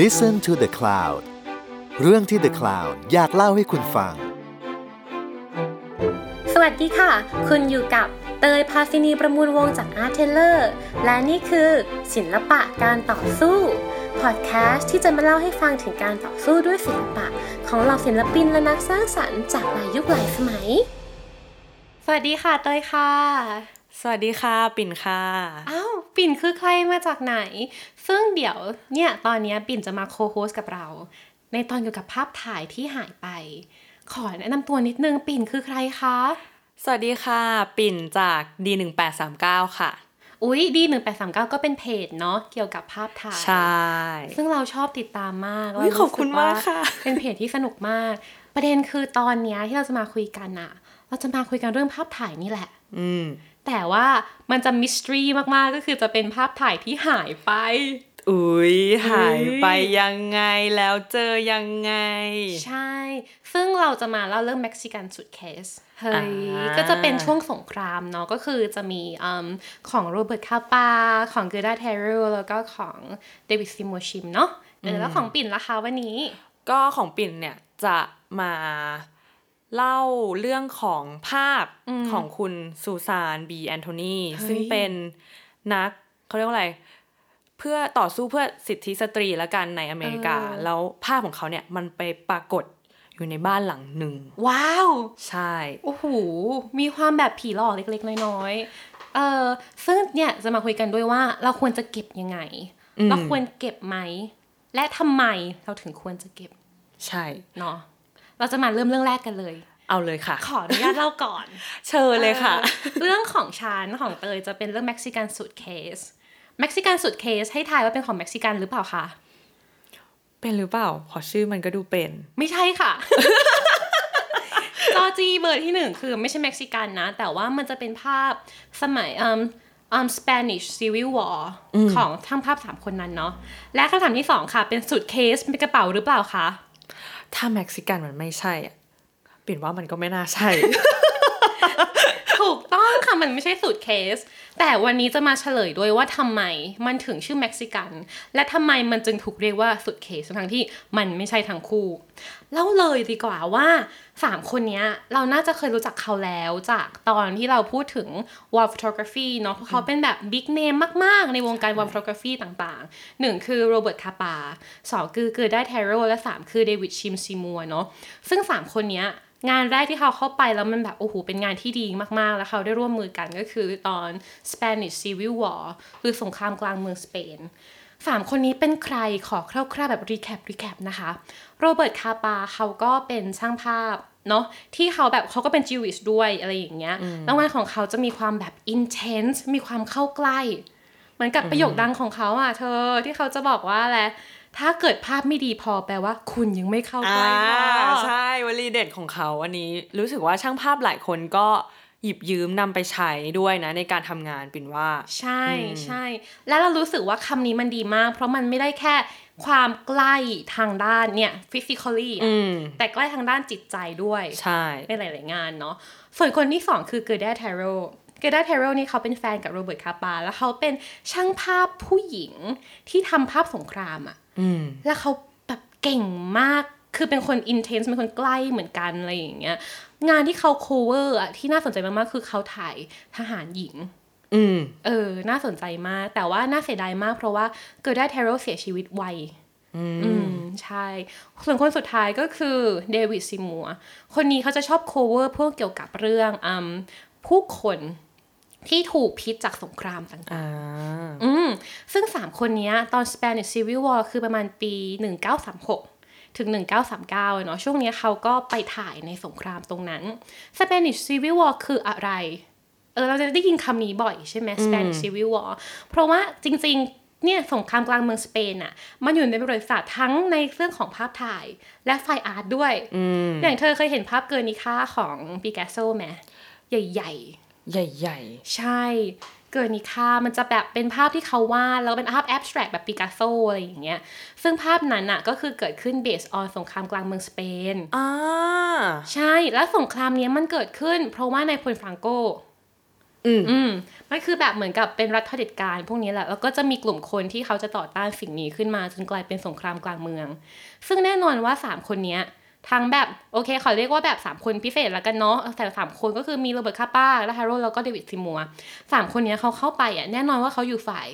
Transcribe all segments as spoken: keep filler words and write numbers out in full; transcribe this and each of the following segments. Listen to The Cloud เรื่องที่ The Cloud อยากเล่าให้คุณฟังสวัสดีค่ะคุณอยู่กับเตยภาสินีประมูลวงจากอาร์ตเทเลอร์และนี่คือศิลปะการต่อสู้พอดแคสต์ที่จะมาเล่าให้ฟังถึงการต่อสู้ด้วยศิลปะของเหล่าศิลปินและนักสร้างสรรค์จากหลายยุคหลายสมัยสวัสดีค่ะเตยค่ะสวัสดีค่ะปิ่นค่ะอ้าวปิ่นคือใครมาจากไหนซึ่งเดี๋ยวเนี่ยตอนนี้ปิ่นจะมาโคโฮสกับเราในตอนเกี่ยวกับภาพถ่ายที่หายไปขอแนะนำตัวนิดนึงปิ่นคือใครคะสวัสดีค่ะปิ่นจาก ดี หนึ่งแปดสามเก้า ค่ะอุ๊ย ดี หนึ่งแปดสามเก้า ก็เป็นเพจเนาะเกี่ยวกับภาพถ่ายใช่ซึ่งเราชอบติดตามมากขอบคุณมากค่ะเป็นเพจที่สนุกมากประเด็นคือตอนนี้ที่เราจะมาคุยกันอะเราจะมาคุยกันเรื่องภาพถ่ายนี่แหละอืมแต่ว่ามันจะมิสทรีมากๆก็คือจะเป็นภาพถ่ายที่หายไปอุ๊ยหายไปยังไงแล้วเจอยังไงใช่ซึ่งเราจะมาเล่าเรื่อง Mexican Suitcase เฮ้ยก็จะเป็นช่วงสงครามเนาะก็คือจะมีของโรเบิร์ตคาปาของเกรดาเทเรลแล้วก็ของเดวิดซิโมชิมเนาะแล้วของปิ่นล่ะคะวันนี้ก็ของปิ่นเนี่ยจะมาเล่าเรื่องของภาพของคุณซูซาน บี แอนโทนีซึ่งเป็นนักเขาเรียกว่าอะไรเพื่อต่อสู้เพื่อสิทธิสตรีละกันในอเมริกาแล้วภาพของเขาเนี่ยมันไปปรากฏอยู่ในบ้านหลังหนึ่งว้าวใช่โอ้โหมีความแบบผีหลอกเล็กๆน้อยๆเออซึ่งเนี่ยจะมาคุยกันด้วยว่าเราควรจะเก็บยังไงเราควรเก็บไหมและทำไมเราถึงควรจะเก็บใช่เนาะเราจะมาเริ่มเรื่องแรกกันเลยเอาเลยค่ะขออนุญาตเล่าก่อน เชิญเลยค่ะ เรื่องของชั้นของเตยจะเป็นเรื่อง Mexican Suitcase Mexican Suitcase ให้ทายว่าเป็นของเม็กซิกันหรือเปล่าคะเป็นหรือเปล่าขอชื่อมันก็ดูเป็นไม่ใช่ค่ะ จอจีเบอร์ที่หนึ่งคือไม่ใช่เม็กซิกันนะแต่ว่ามันจะเป็นภาพสมัยอืมอืม Spanish Civil War ของช่างภาพสามคนนั้นเนาะและคำถามที่สองค่ะเป็นสุทเคสเป็นกระเป๋าหรือเปล่าคะถ้าเม็กซิกันมันไม่ใช่อ่ะเปลี่ยนว่ามันก็ไม่น่าใช่ ถูกต้องค่ะมันไม่ใช่สูตรเคสแต่วันนี้จะมาเฉลยด้วยว่าทำไมมันถึงชื่อเม็กซิกันและทำไมมันจึงถูกเรียกว่าสูตรเคสทั้งที่มันไม่ใช่ทั้งคู่เล่าเลยดีกว่าว่าสามคนนี้เราน่าจะเคยรู้จักเขาแล้วจากตอนที่เราพูดถึง War Photography เนาะเพราะเขาเป็นแบบ Big Name มากๆในวงการ War Photography ต่างๆหนึ่งคือโรเบิร์ตคาปาสองคือเกรดาเทเรลและสามคือเดวิดชิมซีมัวเนาะซึ่งสามคนนี้งานแรกที่เขาเข้าไปแล้วมันแบบโอ้โหเป็นงานที่ดีมากๆแล้วเขาได้ร่วมมือกันก็คือตอน Spanish Civil War คือสงครามกลางเมืองสเปนสามคนนี้เป็นใครขอคร่าวๆแบบรีแคปรีแคปนะคะโรเบิร์ตคาปาเขาก็เป็นช่างภาพเนาะที่เขาแบบเขาก็เป็นจิวอิชด้วยอะไรอย่างเงี้ยแล้วงานของเขาจะมีความแบบ intense มีความเข้าใกล้เหมือนกับประโยคดังของเขาอ่ะเธอที่เขาจะบอกว่าอะไรถ้าเกิดภาพไม่ดีพอแปลว่าคุณยังไม่เข้าใกล้อ่าใช่วลีเด็ดของเขาอันนี้รู้สึกว่าช่างภาพหลายคนก็หยิบยืมนำไปใช้ด้วยนะในการทำงานปิ่นว่าใช่ใช่แล้วเรารู้สึกว่าคำนี้มันดีมากเพราะมันไม่ได้แค่ความใกล้ทางด้านเนี่ย physically แต่ใกล้ทางด้านจิตใจด้วยใช่ในหลายๆงานเนาะส่วนคนที่สองคือเกรดาเทเรลเกรดาเทเรลนี่เขาเป็นแฟนกับโรเบิร์ตคาปาแล้วเขาเป็นช่างภาพผู้หญิงที่ทำภาพสงครามอะแล้วเขาแบบเก่งมากคือเป็นคน intense เป็นคนใกล้เหมือนกันอะไรอย่างเงี้ยงานที่เขา cover อ่ะที่น่าสนใจมากๆคือเขาถ่ายทหารหญิงอืมเออน่าสนใจมากแต่ว่าน่าเสียดายมากเพราะว่าเกิดได้เทโรเสียชีวิตไวอืมใช่ส่วนคนสุดท้ายก็คือเดวิดซิมัวคนนี้เขาจะชอบ cover พวกเกี่ยวกับเรื่องอืมผู้คนที่ถูกพิษจากสงครามต่างๆอืมซึ่งสามคนนี้ตอน Spanish Civil War คือประมาณปีหนึ่งพันเก้าร้อยสามสิบหกถึงหนึ่งพันเก้าร้อยสามสิบเก้าเนาะช่วงนี้เขาก็ไปถ่ายในสงครามตรงนั้น Spanish Civil War คืออะไรเออเราจะได้ยินคำนี้บ่อยใช่ไหม Spanish Civil War เพราะว่าจริงๆเนี่ยสงครามกลางเมืองสเปนน่ะมันอยู่ในประวัติศาสตร์ทั้งในเรื่องของภาพถ่ายและไฟอาร์ตด้วยอืมอย่างเธอเคยเห็นภาพเกิร์นิก้าของปิกัสโซมั้ยใหญ่ๆใหญ่ๆใช่เกิดนิค่ามันจะแบบเป็นภาพที่เขาวาดแล้วเป็นภาพแอบสแตรกแบบปิกัสโซอะไรอย่างเงี้ยซึ่งภาพนั้นน่ะก็คือเกิดขึ้นเบสออนสงครามกลางเมืองสเปนอ่าใช่แล้วสงครามนี้มันเกิดขึ้นเพราะว่านายพลฟรังโก อืมอืมมันคือแบบเหมือนกับเป็นรัฐเผด็จการพวกนี้แหละแล้วก็จะมีกลุ่มคนที่เขาจะต่อต้านสิ่งนี้ขึ้นมาจนกลายเป็นสงครามกลางเมืองซึ่งแน่นอนว่าสามคนเนี้ยทั้งแบบโอเคขอเรียกว่าแบบสามคนพิเศษละกันเนาะแต่สามคนก็คือมีโรเบิร์ตคาป้าและฮาโรลแล้วก็เดวิดซิมัวร์สามคนเนี้ยเขาเข้าไปอ่ะแน่นอนว่าเขาอยู่ฝ่าย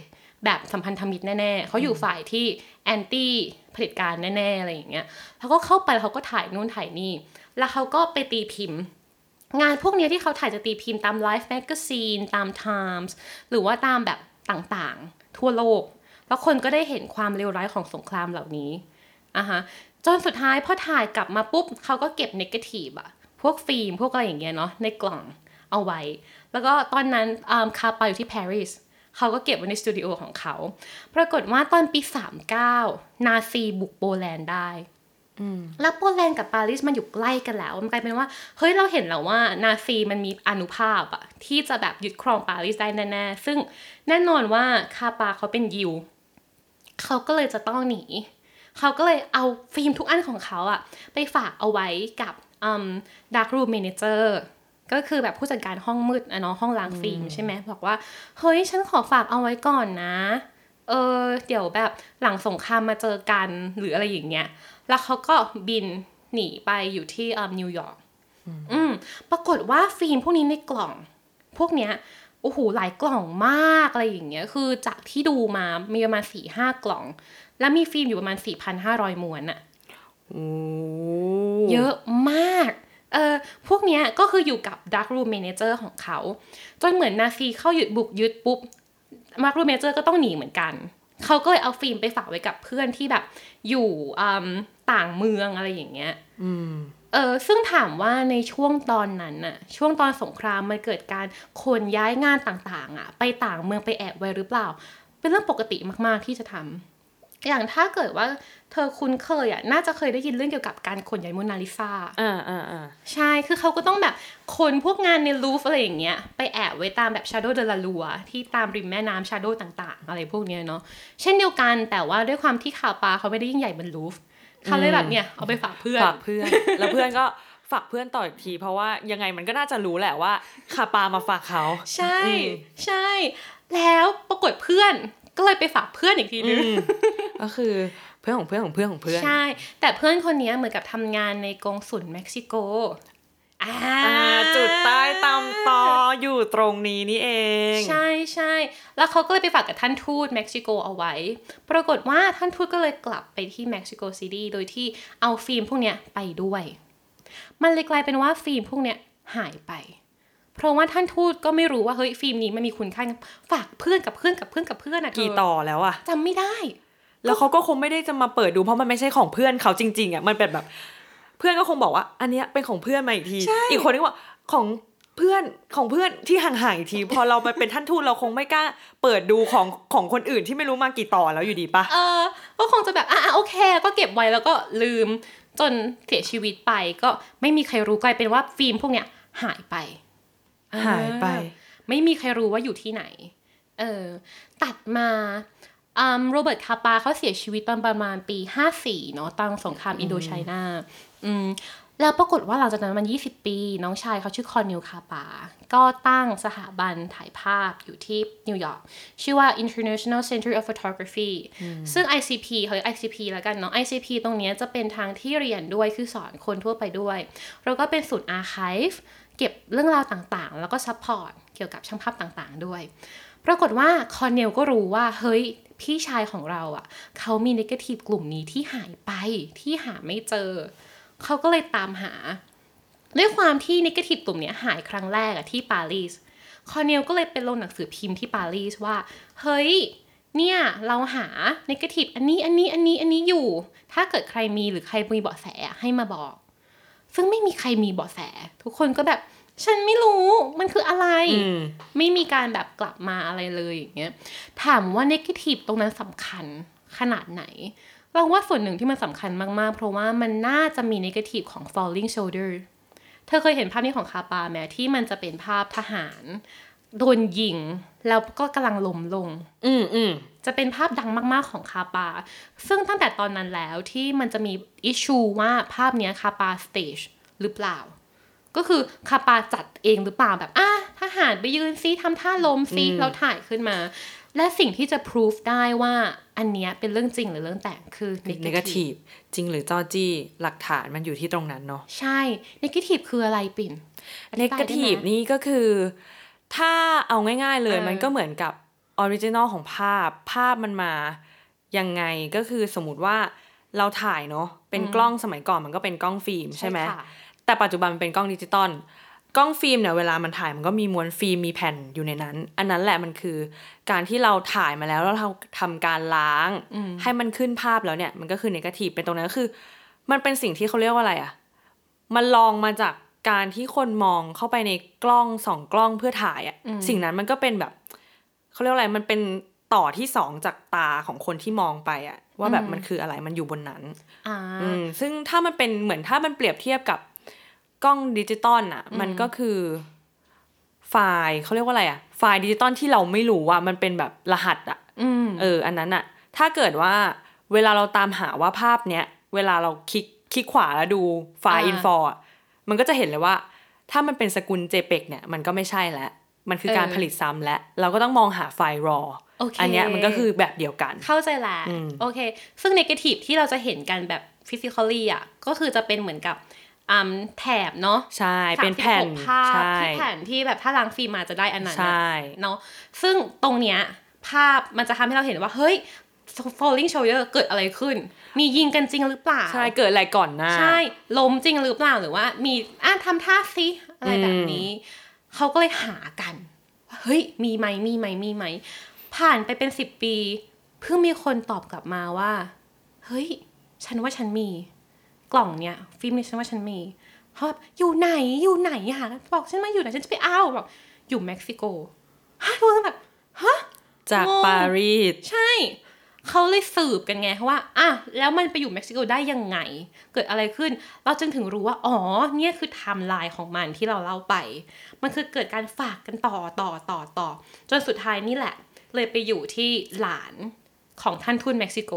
แบบสัมพันธมิตรแน่ๆเขาอยู่ฝ่ายที่แอนตี้เผด็จการแน่ๆอะไรอย่างเงี้ยเขาก็เข้าไปแล้วเขาก็ถ่ายนู่นถ่ายนี่แล้วเขาก็ไปตีพิมพ์งานพวกนี้ที่เขาถ่ายจะตีพิมพ์ตามไลฟ์แมกกาซีนตาม Times หรือว่าตามแบบต่างๆทั่วโลกแล้วคนก็ได้เห็นความเลวร้ายของสงครามเหล่านี้อ่ะฮะจนสุดท้ายพอถ่ายกลับมาปุ๊บเขาก็เก็บเนกาทีฟอะพวกฟิล์มพวกอะไรอย่างเงี้ยเนาะในกล่องเอาไว้แล้วก็ตอนนั้นอ่าคาปาอยู่ที่ปารีสเขาก็เก็บไว้ในสตูดิโอของเขาปรากฏว่าตอนปีสามสิบเก้านาซีบุกโปแลนด์ได้แล้วโปแลนด์กับปารีสมันอยู่ใกล้กันแล้วมันกลายเป็นว่าเฮ้ยเราเห็นแล้วว่านาซีมันมีอานุภาพอะที่จะแบบยึดครองปารีสได้แน่ๆซึ่งแน่นอนว่าคาปาเขาเป็นยิวเขาก็เลยจะต้องหนีเขาก็เลยเอาฟิล์มทุกอันของเขาอะไปฝากเอาไว้กับอืม Dark Room Managerก็คือแบบผู้จัดการห้องมืดอ่ะเนาะห้องล้างฟิล์มใช่ไหมบอกว่าเฮ้ยฉันขอฝากเอาไว้ก่อนนะเออเดี๋ยวแบบหลังสงครามมาเจอกันหรืออะไรอย่างเงี้ยแล้วเขาก็บินหนีไปอยู่ที่อ่านิวยอร์กอืมปรากฏว่าฟิล์มพวกนี้ในกล่องพวกเนี้ยโอ้โหหลายกล่องมากอะไรอย่างเงี้ยคือจากที่ดูมามีประมาณ สี่ห้ากล่องแล้วมีฟิล์มอยู่ประมาณ สี่พันห้าร้อย ม้วนน่ะโอ้เยอะมากเออพวกเนี้ยก็คืออยู่กับ Dark Room Manager ของเขาจนเหมือนนาซีเข้ายึดบุกยึดปุ๊บ Dark Room Manager ก็ต้องหนีเหมือนกันเขาก็เลยเอาฟิล์มไปฝากไว้กับเพื่อนที่แบบอยู่ต่างเมืองอะไรอย่างเงี้ยอืมเออซึ่งถามว่าในช่วงตอนนั้นน่ะช่วงตอนสงครามมันเกิดการขนย้ายงานต่างๆอ่ะไปต่างเมืองไปแอบไว้หรือเปล่าเป็นเรื่องปกติมากๆที่จะทำอย่างถ้าเกิดว่าเธอคุ้นเคยอ่ะน่าจะเคยได้ยินเรื่องเกี่ยวกับการขนย้ายโมนาลิซาอ่าๆๆใช่คือเขาก็ต้องแบบขนพวกงานในลูฟอะไรอย่างเงี้ยไปแอบไว้ตามแบบชาโดว์เดลาลัวที่ตามริมแม่น้ำชาโดว์ต่างๆอะไรพวกเนี้ยเนาะเช่นเดียวกันแต่ว่าด้วยความที่คาปาเขาไม่ได้ยิ่งใหญ่เหมือนลูฟเขาเลยแบบเนี่ยเอาไปฝากเพื่อนฝากเพื่อนแล้วเพื่อนก็ฝากเพื่อนต่ออีกทีเพราะว่ายังไงมันก็น่าจะรู้แหละว่าคาปามาฝากเขาใช่ใช่แล้วปรากฏเพื่อนก็เลยไปฝากเพื่อนอีกทีนึงก็คือเพื่อนของเพื่อนของเพื่อนของเพื่อนใช่แต่เพื่อนคนนี้เหมือนกับทำงานในกองสุลเม็กซิโกอ่าจุดใต้ตำตออยู่ตรงนี้นี่เองใช่ใช่แล้วเขาก็เลยไปฝากกับท่านทูตเม็กซิโกเอาไว้ปรากฏว่าท่านทูตก็เลยกลับไปที่เม็กซิโกซิตี้โดยที่เอาฟิล์มพวกเนี้ยไปด้วยมันเลยกลายเป็นว่าฟิล์มพวกเนี้ยหายไปเพราะว่าท่านทูตก็ไม่รู้ว่าเฮ้ยฟิล์มนี้มันมีคุณค่าฝากเพื่อนกับเพื่อนกับเพื่อนกับเพื่อนอะกี่ต่อแล้วอะจำไม่ได้แล้วเขาก็คงไม่ได้จะมาเปิดดูเพราะมันไม่ใช่ของเพื่อนเขาจริงๆอะมันเป็นแบบเพื่อนก็คงบอกว่าอันเนี้ยเป็นของเพื่อนมาอีกทีอีกคนนึงว่าของเพื่อนของเพื่อนที่ห่างๆอีกทีพอเราไปเป็นท่านทูตเราคงไม่กล้าเปิดดูของของคนอื่นที่ไม่รู้มากี่ต่อแล้วอยู่ดีป่ะเออก็คงจะแบบอ่ะโอเคก็เก็บไว้แล้วก็ลืมจนเสียชีวิตไปก็ไม่มีใครรู้กลายเป็นว่าฟิล์มพวกเนี้ยหายไปหายไปไม่มีใครรู้ว่าอยู่ที่ไหนเออตัดมาอืมโรเบิร์ตคาปาเขาเสียชีวิตตอนประมาณปีห้าสิบสี่เนาะตอนสงครามอินโดไชน่าอืมแล้วปรากฏว่าหลังจากนั้นมันยี่สิบปีน้องชายเขาชื่อคอนนิวคาปาก็ตั้งสถาบันถ่ายภาพอยู่ที่นิวยอร์กชื่อว่า International Center of Photography ซึ่ง ไอ ซี พี เขาเรียก ไอ ซี พี แล้วกันเนาะ ไอ ซี พี ตรงนี้จะเป็นทางที่เรียนด้วยคือสอนคนทั่วไปด้วยแล้วก็เป็นศูนย์อาร์ไคฟ์เก็บเรื่องราวต่างๆแล้วก็ซัพพอร์ตเกี่ยวกับช่างภาพต่างๆด้วยปรากฏว่าคอนเนลก็รู้ว่าเฮ้ยพี่ชายของเราอ่ะเขามีเนกาทีฟกลุ่มนี้ที่หายไปที่หาไม่เจอเขาก็เลยตามหาด้วยความที่เนกาทีฟกลุ่มนี้หายครั้งแรกอ่ะที่ปารีสคอนเนลก็เลยไปลงหนังสือพิมพ์ที่ปารีสว่าเฮ้ยเนี่ยเราหาเนกาทีฟอันนี้อันนี้อันนี้อันนี้อยู่ถ้าเกิดใครมีหรือใครมีเบาะแสให้มาบอกซึ่งไม่มีใครมีเบาะแสทุกคนก็แบบฉันไม่รู้มันคืออะไรไม่มีการแบบกลับมาอะไรเลยอย่างเงี้ยถามว่าเนกาทีฟตรงนั้นสำคัญขนาดไหนเราว่าส่วนหนึ่งที่มันสำคัญมากๆเพราะว่ามันน่าจะมีเนกาทีฟของ Falling Soldier เธอเคยเห็นภาพนี้ของคาปาไหมที่มันจะเป็นภาพทหารโดนยิงแล้วก็กำลังล้มลงอืมอืมจะเป็นภาพดังมากๆของคาปาซึ่งตั้งแต่ตอนนั้นแล้วที่มันจะมีอิชชูว่าภาพนี้คาปาสเตจหรือเปล่าก็คือคาปาจัดเองหรือเปล่าแบบอ่ะท หันไปยืนซิทำท่าล้มซิแล้วถ่ายขึ้นมาและสิ่งที่จะพิสูจน์ได้ว่าอันเนี้ยเป็นเรื่องจริงหรือเรื่องแต่งคือ negative จริงหรือจ้อจี้หลักฐานมันอยู่ที่ตรงนั้นเนาะใช่ negative คืออะไรปิ่น negative นี่ก็คือถ้าเอาง่ายๆเลยมันก็เหมือนกับ original ของภาพภาพมันมายังไงก็คือสมมุติว่าเราถ่ายเนาะเป็นกล้องสมัยก่อนมันก็เป็นกล้องฟิล์มใช่ไหมแต่ปัจจุบันมันเป็นกล้องดิจิตอลกล้องฟิล์มเนี่ยเวลามันถ่ายมันก็มีมวลฟิล์มมีแผ่นอยู่ในนั้นอันนั้นแหละมันคือการที่เราถ่ายมาแล้วแล้วเราทำการล้างให้มันขึ้นภาพแล้วเนี่ยมันก็คือเนกาทีฟเป็นตรงนั้นก็คือมันเป็นสิ่งที่เขาเรียกว่าอะไรอ่ะมันลองมาจากการที่คนมองเข้าไปในกล้องสองกล้องเพื่อถ่ายอ่ะสิ่งนั้นมันก็เป็นแบบเขาเรียกว่าอะไรมันเป็นต่อที่สองจากตาของคนที่มองไปอ่ะว่าแบบมันคืออะไรมันอยู่บนนั้นซึ่งถ้ามันเป็นเหมือนถ้ามันเปรียบเทียบกับกล้องดิจิตอลน่ะมันก็คือไฟล์เขาเรียกว่าอะไรอ่ะไฟล์ดิจิตอลที่เราไม่รู้ว่ามันเป็นแบบรหัสอ่ะเอออันนั้นอ่ะถ้าเกิดว่าเวลาเราตามหาว่าภาพเนี้ยเวลาเราคลิกคลิกขวาแล้วดูไฟล์ info อ่ะมันก็จะเห็นเลยว่าถ้ามันเป็นสกุล เจ พี อี จี เนี่ยมันก็ไม่ใช่แล้วมันคือการผลิตซ้ำแล้วเราก็ต้องมองหาไฟล์ raw okay. อันเนี้ยมันก็คือแบบเดียวกันเข้าใจละโอเคซึ่ง negative ที่เราจะเห็นกันแบบ physically อ่ะก็คือจะเป็นเหมือนกับอ่าแถบเนาะใช่เป็นแผ่นภาพที่แผ่นที่แบบถ้าล้างฟิล์มมาจะได้อันนั้นเนาะซึ่งตรงเนี้ยภาพมันจะทำให้เราเห็นว่าเฮ้ย Falling Soldier เกิดอะไรขึ้นมียิงกันจริงหรือเปล่าใช่เกิดอะไรก่อนหน้าใช่ล้มจริงหรือเปล่าหรือว่ามีอ่ะทำท่าซิอะไรแบบนี้เขาก็เลยหากันว่าเฮ้ยมีไหมมีไหมมีไหมผ่านไปเป็นสิบปีเพิ่งมีคนตอบกลับมาว่าเฮ้ยฉันว่าฉันมีกล่องเนี้ยฟิล์มนี่ฉันว่าฉันมีเขาแบบอยู่ไหนอยู่ไหนหาบอกฉันมาอยู่ไหนฉันจะไปเอาบอกอยู่เม็กซิโกฮะทุกคนแบบฮะจากปารีสใช่เขาเลยสืบกันไงว่าอ่ะแล้วมันไปอยู่เม็กซิโกได้ยังไงเกิดอะไรขึ้นเราจึงถึงรู้ว่าอ๋อเนี่ยคือไทม์ไลน์ของมันที่เราเล่าไปมันคือเกิดการฝากกันต่อต่อต่อต่อจนสุดท้ายนี่แหละเลยไปอยู่ที่หลานของท่านทูตเม็กซิโก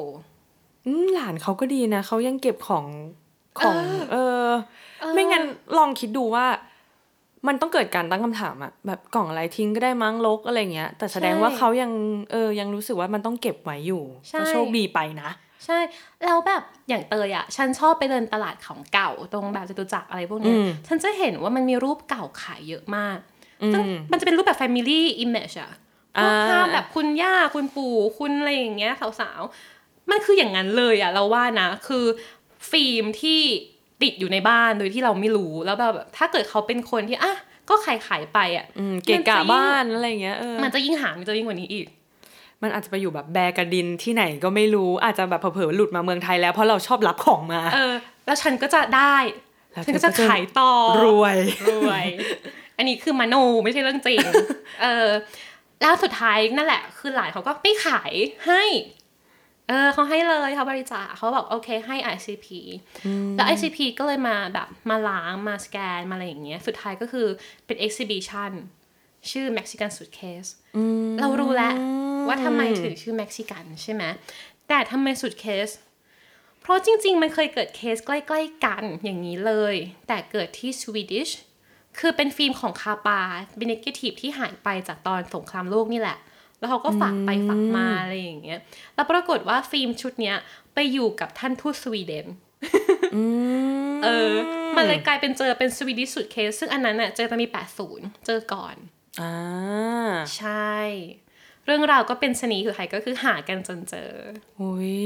หลานเขาก็ดีนะเขายังเก็บของของเออไม่งั้นลองคิดดูว่ามันต้องเกิดการตั้งคำถามอะแบบกล่องอะไรทิ้งก็ได้มั้งรกอะไรเงี้ยแต่แสดงว่าเขายังเออยังรู้สึกว่ามันต้องเก็บไว้อยู่ก็โชคดีไปนะใช่แล้วแบบอย่างเตยอะฉันชอบไปเดินตลาดของเก่าตรงแบบจตุจักรอะไรพวกนี้ฉันจะเห็นว่ามันมีรูปเก่าขายเยอะมากซึ่งมันจะเป็นรูปแบบ family image อะรูปภาพแบบคุณย่าคุณปู่คุณอะไรอย่างเงี้ยสาวๆมันคืออย่างนั้นเลยอะเราว่านะคือฟิล์มที่ติดอยู่ในบ้านโดยที่เราไม่รู้แล้วแบบถ้าเกิดเขาเป็นคนที่อ่ะก็ขายขายไปอ่ะเกะกะบ้านอะไรเงี้ยเออมันจะยิ่งหามันจะยิ่งกว่านี้อีกมันอาจจะไปอยู่แบบแบกระดินที่ไหนก็ไม่รู้อาจจะแบบเผลอๆหลุดมาเมืองไทยแล้วเพราะเราชอบรับของมาเออแล้วฉันก็จะได้ฉันก็จะขายต่อรวยรวยอันนี้คือมโนไม่ใช่เรื่องจริงเออแล้วสุดท้ายนั่นแหละคือหลานเขาก็ไม่ขายให้เออเขาให้เลยเขาบริจาคเขาบอกโอเคให้ ไอ ซี พี แล้ว ไอ ซี พี ก็เลยมาแบบมาล้างมาสแกนมาอะไรอย่างเงี้ยสุดท้ายก็คือเป็น exhibition ชื่อ Mexican Suitcase เรารู้แล้วว่าทำไมถึงชื่อ Mexican ใช่ไหมแต่ทำไม Suitcase เพราะจริงๆมันเคยเกิดเคสใกล้ๆกันอย่างนี้เลยแต่เกิดที่ Swedish คือเป็นฟิล์มของคาปาเป็น negative ที่หายไปจากตอนสงครามโลกนี่แหละแล้วเขาก็ฝากไปฝากมาอะไรอย่างเงี้ยแล้วปรากฏว่าฟิล์มชุดเนี้ยไปอยู่กับท่านทูตสวีเดนเออมันเลยกลายเป็นเจอเป็นสวีดิชสุดเคสซึ่งอันนั้นน่ะเจอตอนมีแปดสิบเจอก่อนอ่าใช่เรื่องราวก็เป็นชนีคือใครก็คือหากันจนเจออุ้ย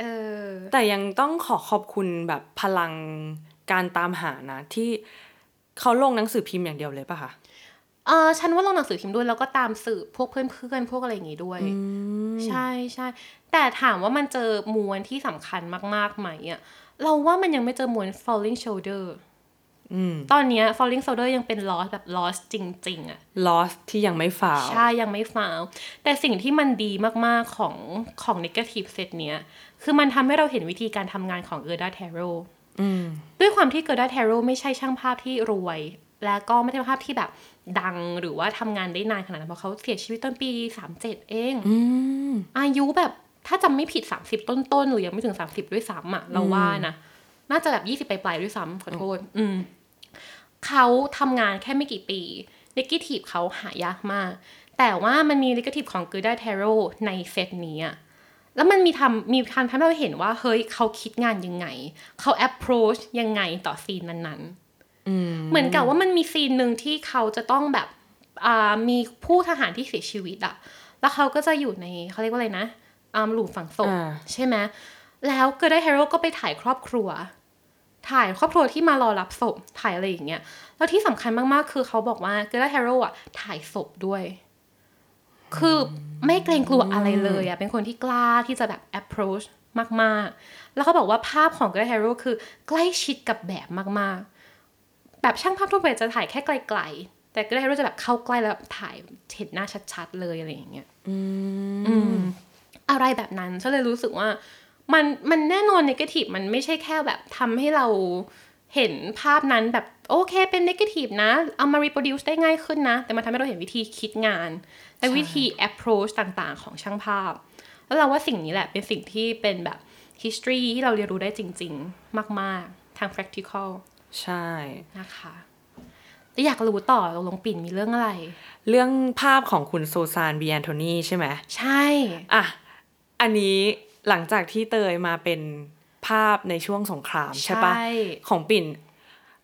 เออแต่ยังต้องขอขอบคุณแบบพลังการตามหานะที่เขาลงหนังสือพิมพ์อย่างเดียวเลยป่ะคะเออฉันว่าลงหนังสือพิมพ์ด้วยแล้วก็ตามสืบพวกเพื่อนๆพวกอะไรอย่างงี้ด้วยใช่ๆแต่ถามว่ามันเจอมวลที่สำคัญมากๆไหมอ่ะเราว่ามันยังไม่เจอมวล Falling Soldier อืมตอนเนี้ย Falling Soldier ยังเป็น lost แบบ lost จริงๆอ่ะ lost ที่ยังไม่ฟาวใช่ยังไม่ฟาวแต่สิ่งที่มันดีมากๆของของ negative set เนี้ยคือมันทำให้เราเห็นวิธีการทำงานของเออร์ดาเทโรด้วยความที่เออร์ดาเทโรไม่ใช่ช่างภาพที่รวยและก็ไม่ใช่ภาพที่แบบดังหรือว่าทำงานได้นานขนาดนั้นเพราะเขาเสียชีวิตต้นปีสามสิบเจ็ดเองอายุแบบถ้าจำไม่ผิดสามสิบต้นๆหรือยังไม่ถึงสามสิบด้วยซ้ำอ่ะเราว่านะน่าจะแบบยี่สิบปลายๆด้วยซ้ำขอโทษเขาทำงานแค่ไม่กี่ปี ลิกทีฟเขาหายากมากแต่ว่ามันมีลิกทีฟของกูด้าเทโรในเซตนี้อะแล้วมันมีทำมีทำทำให้เราเห็นว่าเฮ้ยเขาคิดงานยังไงเขา approach ยังไงต่อซีนนั้นๆเหมือนกับว่ามันมีซีนหนึ่งที่เขาจะต้องแบบมีผู้ทหารที่เสียชีวิตอะแล้วเขาก็จะอยู่ในเขาเรียกว่าอะไรนะหลุมฝังศพใช่ไหมแล้วก็ได้เฮโร่ก็ไปถ่ายครอบครัวถ่ายครอบครัวที่มารอรับศพถ่ายอะไรอย่างเงี้ยแล้วที่สำคัญมากๆคือเขาบอกว่าก็ได้เฮโร่อะถ่ายศพด้วยคือไม่เกรงกลัวอะไรเลยอะเป็นคนที่กล้าที่จะแบบ approach มากๆแล้วเขาบอกว่าภาพของก็ได้เฮโร่คือใกล้ชิดกับแบบมากๆแบบช่างภาพทั่วไปจะถ่ายแค่ไกลๆแต่ก็ได้รู้จะแบบเข้าใกล้แล้วถ่ายเห็นหน้าชัดๆเลยอะไรอย่างเงี้ยอืม อืมอะไรแบบนั้นก็เลยรู้สึกว่ามันมันแน่นอนเนกาทีฟมันไม่ใช่แค่แบบทำให้เราเห็นภาพนั้นแบบโอเคเป็นเนกาทีฟนะเอามา reproduce ได้ง่ายขึ้นนะแต่มันทำให้เราเห็นวิธีคิดงานและวิธี approach ต่างๆของช่างภาพแล้วเราว่าสิ่งนี้แหละเป็นสิ่งที่เป็นแบบ history ที่เราเรียนรู้ได้จริงๆมากๆทาง practical ใช่นะคะอยากรู้ต่อลงปิ่นมีเรื่องอะไรเรื่องภาพของคุณซูซานบีแอนโทนีใช่ไหมใช่อ่ะอันนี้หลังจากที่เตยมาเป็นภาพในช่วงสงครามใช่ปะของปิ่น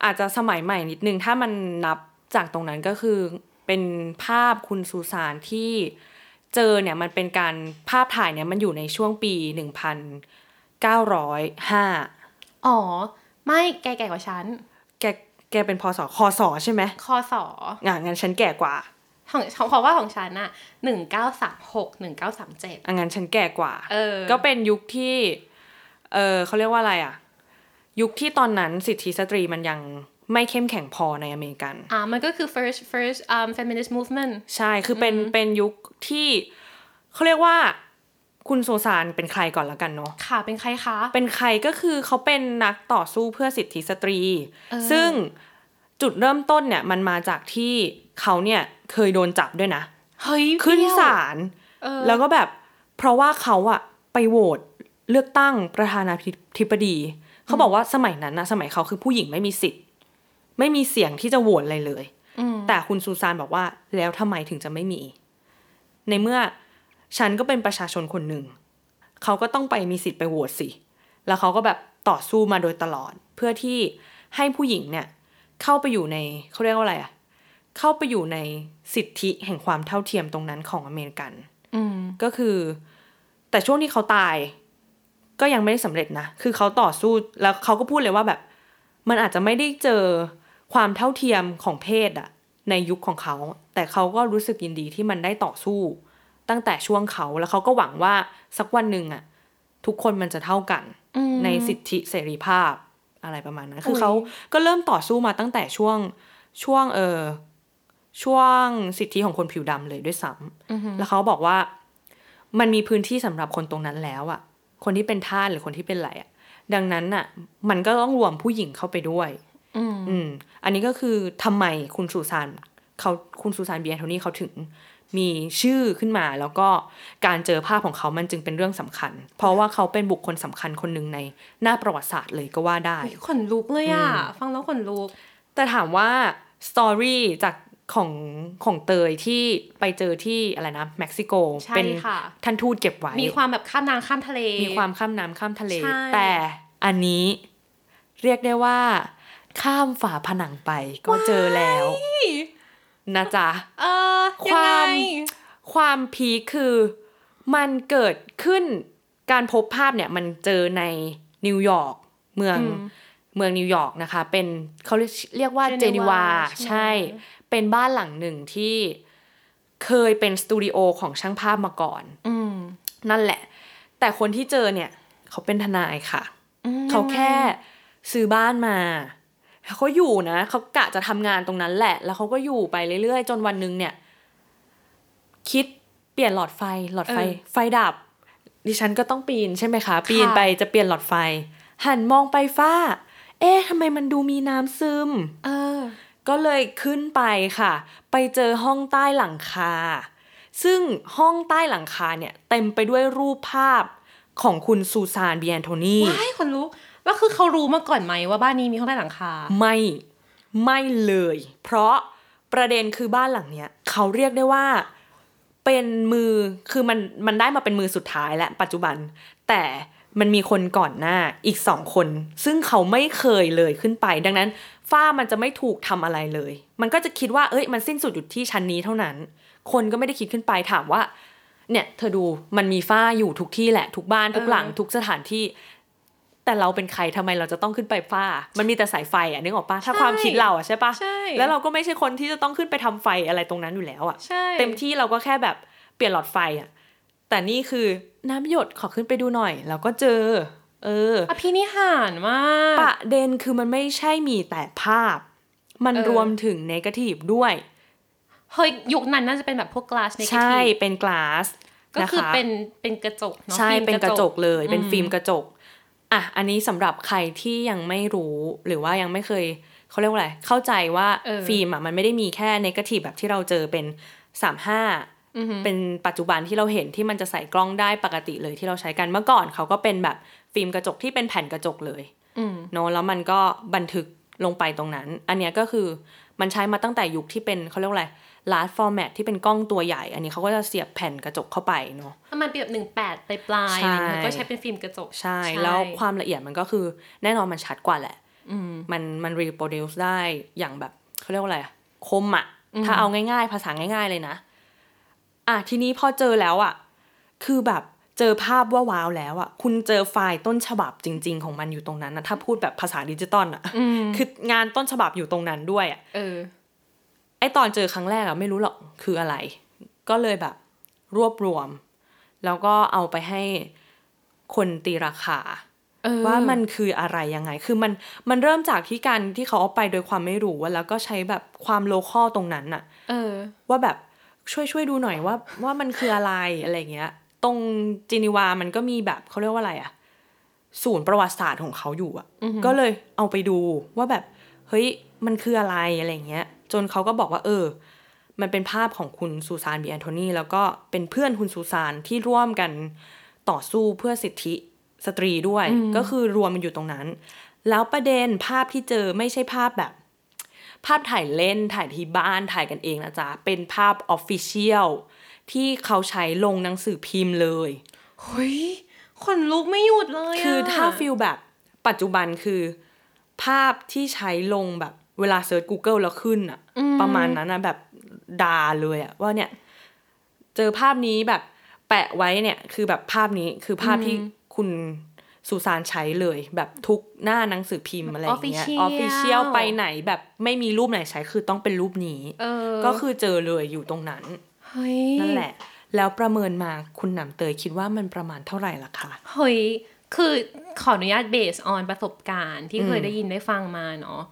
อาจจะสมัยใหม่นิดนึงถ้ามันนับจากตรงนั้นก็คือเป็นภาพคุณซูซานที่เจอเนี่ยมันเป็นการภาพถ่ายเนี่ยมันอยู่ในช่วงปีหนึ่งพันเก้าร้อยห้าอ๋อไม่แก่แก่กว่าฉันแกแกเป็นพศคศใช่ไหมคศอ่ะงั้นฉันแก่กว่าของขอว่าของฉันน่ะหนึ่งพันเก้าร้อยสามสิบหก หนึ่งพันเก้าร้อยสามสิบเจ็ดอ่ะงั้นฉันแก่กว่าเออก็เป็นยุคที่เออเขาเรียกว่าอะไรอ่ะยุคที่ตอนนั้นสิทธิสตรีมันยังไม่เข้มแข็งพอในอเมริกันอ่ะมันก็คือ first first um feminist movement ใช่คือเป็นเป็นยุคที่เขาเรียกว่าคุณซูซานเป็นใครก่อนแล้วกันเนาะค่ะเป็นใครคะเป็นใครก็คือเขาเป็นนักต่อสู้เพื่อสิทธิสตรีซึ่งจุดเริ่มต้นเนี่ยมันมาจากที่เขาเนี่ยเคยโดนจับด้วยนะเฮ้ยขึ้นศาลแล้วก็แบบเพราะว่าเขาอะไปโหวตเลือกตั้งประธานาธิบดีเขาบอกว่าสมัยนั้นนะสมัยเขาคือผู้หญิงไม่มีสิทธิ์ไม่มีเสียงที่จะโหวตอะไรเลยแต่คุณซูซานบอกว่าแล้วทำไมถึงจะไม่มีในเมื่อฉันก็เป็นประชาชนคนหนึ่งเขาก็ต้องไปมีสิทธิ์ไปโหวตสิแล้วเขาก็แบบต่อสู้มาโดยตลอดเพื่อที่ให้ผู้หญิงเนี่ยเข้าไปอยู่ในเขาเรียกว่าอะไรอ่ะเข้าไปอยู่ในสิทธิแห่งความเท่าเทียมตรงนั้นของอเมริกันก็คือแต่ช่วงที่เขาตายก็ยังไม่ได้สำเร็จนะคือเขาต่อสู้แล้วเขาก็พูดเลยว่าแบบมันอาจจะไม่ได้เจอความเท่าเทียมของเพศอ่ะในยุคของเขาแต่เขาก็รู้สึกยินดีที่มันได้ต่อสู้ตั้งแต่ช่วงเขาแล้วเขาก็หวังว่าสักวันหนึ่งอ่ะทุกคนมันจะเท่ากันในสิทธิเสรีภาพอะไรประมาณนั้นคือเขาก็เริ่มต่อสู้มาตั้งแต่ช่วงช่วงเออช่วงสิทธิของคนผิวดำเลยด้วยซ้ำแล้วเขาบอกว่ามันมีพื้นที่สำหรับคนตรงนั้นแล้วอ่ะคนที่เป็นทาสหรือคนที่เป็นไรอ่ะดังนั้นอ่ะมันก็ต้องรวมผู้หญิงเข้าไปด้วยอืมอันนี้ก็คือทำไมคุณซูซานเขาคุณซูซานบีแอนโทนีเขาถึงมีชื่อขึ้นมาแล้วก็การเจอภาพของเขามันจึงเป็นเรื่องสำคัญเพราะว่าเขาเป็นบุคคลสำคัญคนหนึ่งในหน้าประวัติศาสตร์เลยก็ว่าได้ขนลุกเลยอ่ะฟังแล้วขนลุกแต่ถามว่าสตอรี่จากของของเตยที่ไปเจอที่อะไรนะเม็กซิโกเป็นท่านทูตเก็บไว้มีความแบบข้ามน้ำข้ามทะเลมีความข้ามน้ำข้ามทะเลแต่อันนี้เรียกได้ว่าข้ามฝาผนังไปก็เจอแล้วนะจ๊ะเออความความพีคคือมันเกิดขึ้นการพบภาพเนี่ยมันเจอในนิวยอร์กเมืองเมืองนิวยอร์กนะคะเป็นเขาเรียกว่าเจนีวาใช่เป็นบ้านหลังหนึ่งที่เคยเป็นสตูดิโอของช่างภาพมาก่อนนั่นแหละแต่คนที่เจอเนี่ยเขาเป็นทนายค่ะเขาแค่ซื้อบ้านมาเขาอยู่นะเขากะจะทำงานตรงนั้นแหละแล้วเขาก็อยู่ไปเรื่อยๆจนวันนึงเนี่ยคิดเปลี่ยนหลอดไฟหลอดไฟไฟดับดิฉันก็ต้องปีนใช่ไหมคะปีนไปจะเปลี่ยนหลอดไฟหันมองไปฟ้าเอ๊ะทำไมมันดูมีน้ำซึมเออก็เลยขึ้นไปค่ะไปเจอห้องใต้หลังคาซึ่งห้องใต้หลังคาเนี่ยเต็มไปด้วยรูปภาพของคุณซูซานบีแอนโทนีว้ายคนลุกแล้วคือเขารู้มาก่อนไหมว่าบ้านนี้มีห้องใต้หลังคาไม่ไม่เลยเพราะ ประเด็นคือบ้านหลังเนี้ยเขาเรียกได้ว่าเป็นมือคือมันมันได้มาเป็นมือสุดท้ายและปัจจุบันแต่มันมีคนก่อนหน้าอีกสองคนซึ่งเขาไม่เคยเลยขึ้นไปดังนั้นฝ้ามันจะไม่ถูกทำอะไรเลยมันก็จะคิดว่าเอ้ยมันสิ้นสุดอยู่ที่ชั้นนี้เท่านั้นคนก็ไม่ได้คิดขึ้นไปถามว่าเนี่ยเธอดูมันมีฝ้าอยู่ทุกที่แหละทุกบ้านทุกหลังทุกสถานที่แต่เราเป็นใครทำไมเราจะต้องขึ้นไปฝ้ามันมีแต่สายไฟอ่ะนึกออกป่ะถ้าความคิดเราอ่ะใช่ป่ะแล้วเราก็ไม่ใช่คนที่จะต้องขึ้นไปทำไฟอะไรตรงนั้นอยู่แล้วอ่ะเต็มที่เราก็แค่แบบเปลี่ยนหลอดไฟอ่ะแต่นี่คือน้ำหยดขอขึ้นไปดูหน่อยแล้วก็เจอเอออภินิหารมากประเด็นคือมันไม่ใช่มีแต่ภาพมันรวมถึงเนกาทีฟด้วยเฮ้ยยุคนั้นน่าจะเป็นแบบพวก glass negative ใช่เป็น glass ก็คือเป็นเป็นกระจกเนาะใช่เป็นกระจกเลยเป็นฟิล์มกระจกอ่ะอันนี้สำหรับใครที่ยังไม่รู้หรือว่ายังไม่เคยเขาเรียกว่าอะไรเข้าใจว่าฟิล์มอ่ะมันไม่ได้มีแค่ negative แบบที่เราเจอเป็นสามสิบห้าเป็นปัจจุบันที่เราเห็นที่มันจะใส่กล้องได้ปกติเลยที่เราใช้กันเมื่อก่อนเขาก็เป็นแบบฟิล์มกระจกที่เป็นแผ่นกระจกเลยเนาะแล้วมันก็บันทึกลงไปตรงนั้นอันเนี้ยก็คือมันใช้มาตั้งแต่ยุคที่เป็นเขาเรียกว่าอะไรlarge format ที่เป็นกล้องตัวใหญ่อันนี้เขาก็จะเสียบแผ่นกระจกเข้าไปเนาะมันเป็นแบบสิบแปดปลายปลายมันก็ใช้เป็นฟิล์มกระจกใช่แล้วความละเอียดมันก็คือแน่นอนมันชัดกว่าแหละมันมัน reproduce ได้อย่างแบบเขาเรียกว่าอะไรคมอ่ะถ้าเอาง่ายๆภาษาง่ายๆเลยนะอ่ะทีนี้พอเจอแล้วอ่ะคือแบบเจอภาพว่าว้าวแล้วอ่ะคุณเจอไฟล์ต้นฉบับจริงๆของมันอยู่ตรงนั้นนะถ้าพูดแบบภาษาดิจิตอลอ่ะคืองานต้นฉบับอยู่ตรงนั้นด้วยอ่ะไอตอนเจอครั้งแรกอะไม่รู้หรอกคืออะไรก็เลยแบบรวบรวมแล้วก็เอาไปให้คนตีราคาว่ามันคืออะไรยังไงคือมันมันเริ่มจากที่การที่เขาเอาไปโดยความไม่รู้แล้วก็ใช้แบบความโลคอลตรงนั้นอะว่าแบบช่วยช่วยดูหน่อยว่าว่ามันคืออะไรอะไรเงี้ยตรงจินีวามันก็มีแบบเขาเรียกว่าอะไรอะศูนย์ประวัติศาสตร์ของเขาอยู่อะก็เลยเอาไปดูว่าแบบเฮ้ยมันคืออะไรอะไรเงี้ยจนเขาก็บอกว่าเออมันเป็นภาพของคุณซูซานบีแอนโทนีแล้วก็เป็นเพื่อนคุณซูซานที่ร่วมกันต่อสู้เพื่อสิทธิสตรีด้วยก็คือรวมมันอยู่ตรงนั้นแล้วประเด็นภาพที่เจอไม่ใช่ภาพแบบภาพถ่ายเล่นถ่ายที่บ้านถ่ายกันเองนะจ๊ะเป็นภาพออฟฟิเชียลที่เขาใช้ลงหนังสือพิมพ์เลยเฮ้ยขนลุกไม่หยุดเลยคือถ้าฟีลแบบปัจจุบันคือภาพที่ใช้ลงแบบเวลาเซิร์ช Google แล้วขึ้นอ่ะประมาณนั้นนะแบบดาเลยอ่ะว่าเนี่ยเจอภาพนี้แบบแปะไว้เนี่ยคือแบบภาพนี้คือภาพที่คุณสุสานใช้เลยแบบทุกหน้าหนังสือพิมพ์อะไรอย่างเงี้ย Official ไปไหนแบบไม่มีรูปไหนใช้คือต้องเป็นรูปนี้ก็คือเจอเลยอยู่ตรงนั้นนั่นแหละแล้วประเมินมาคุณหนำเตยคิดว่ามันประมาณเท่าไหร่ล่ะคะเฮ้ยคือขออนุญาต based on ประสบการณ์ที่เคยได้ยินได้ฟังมาเนาะ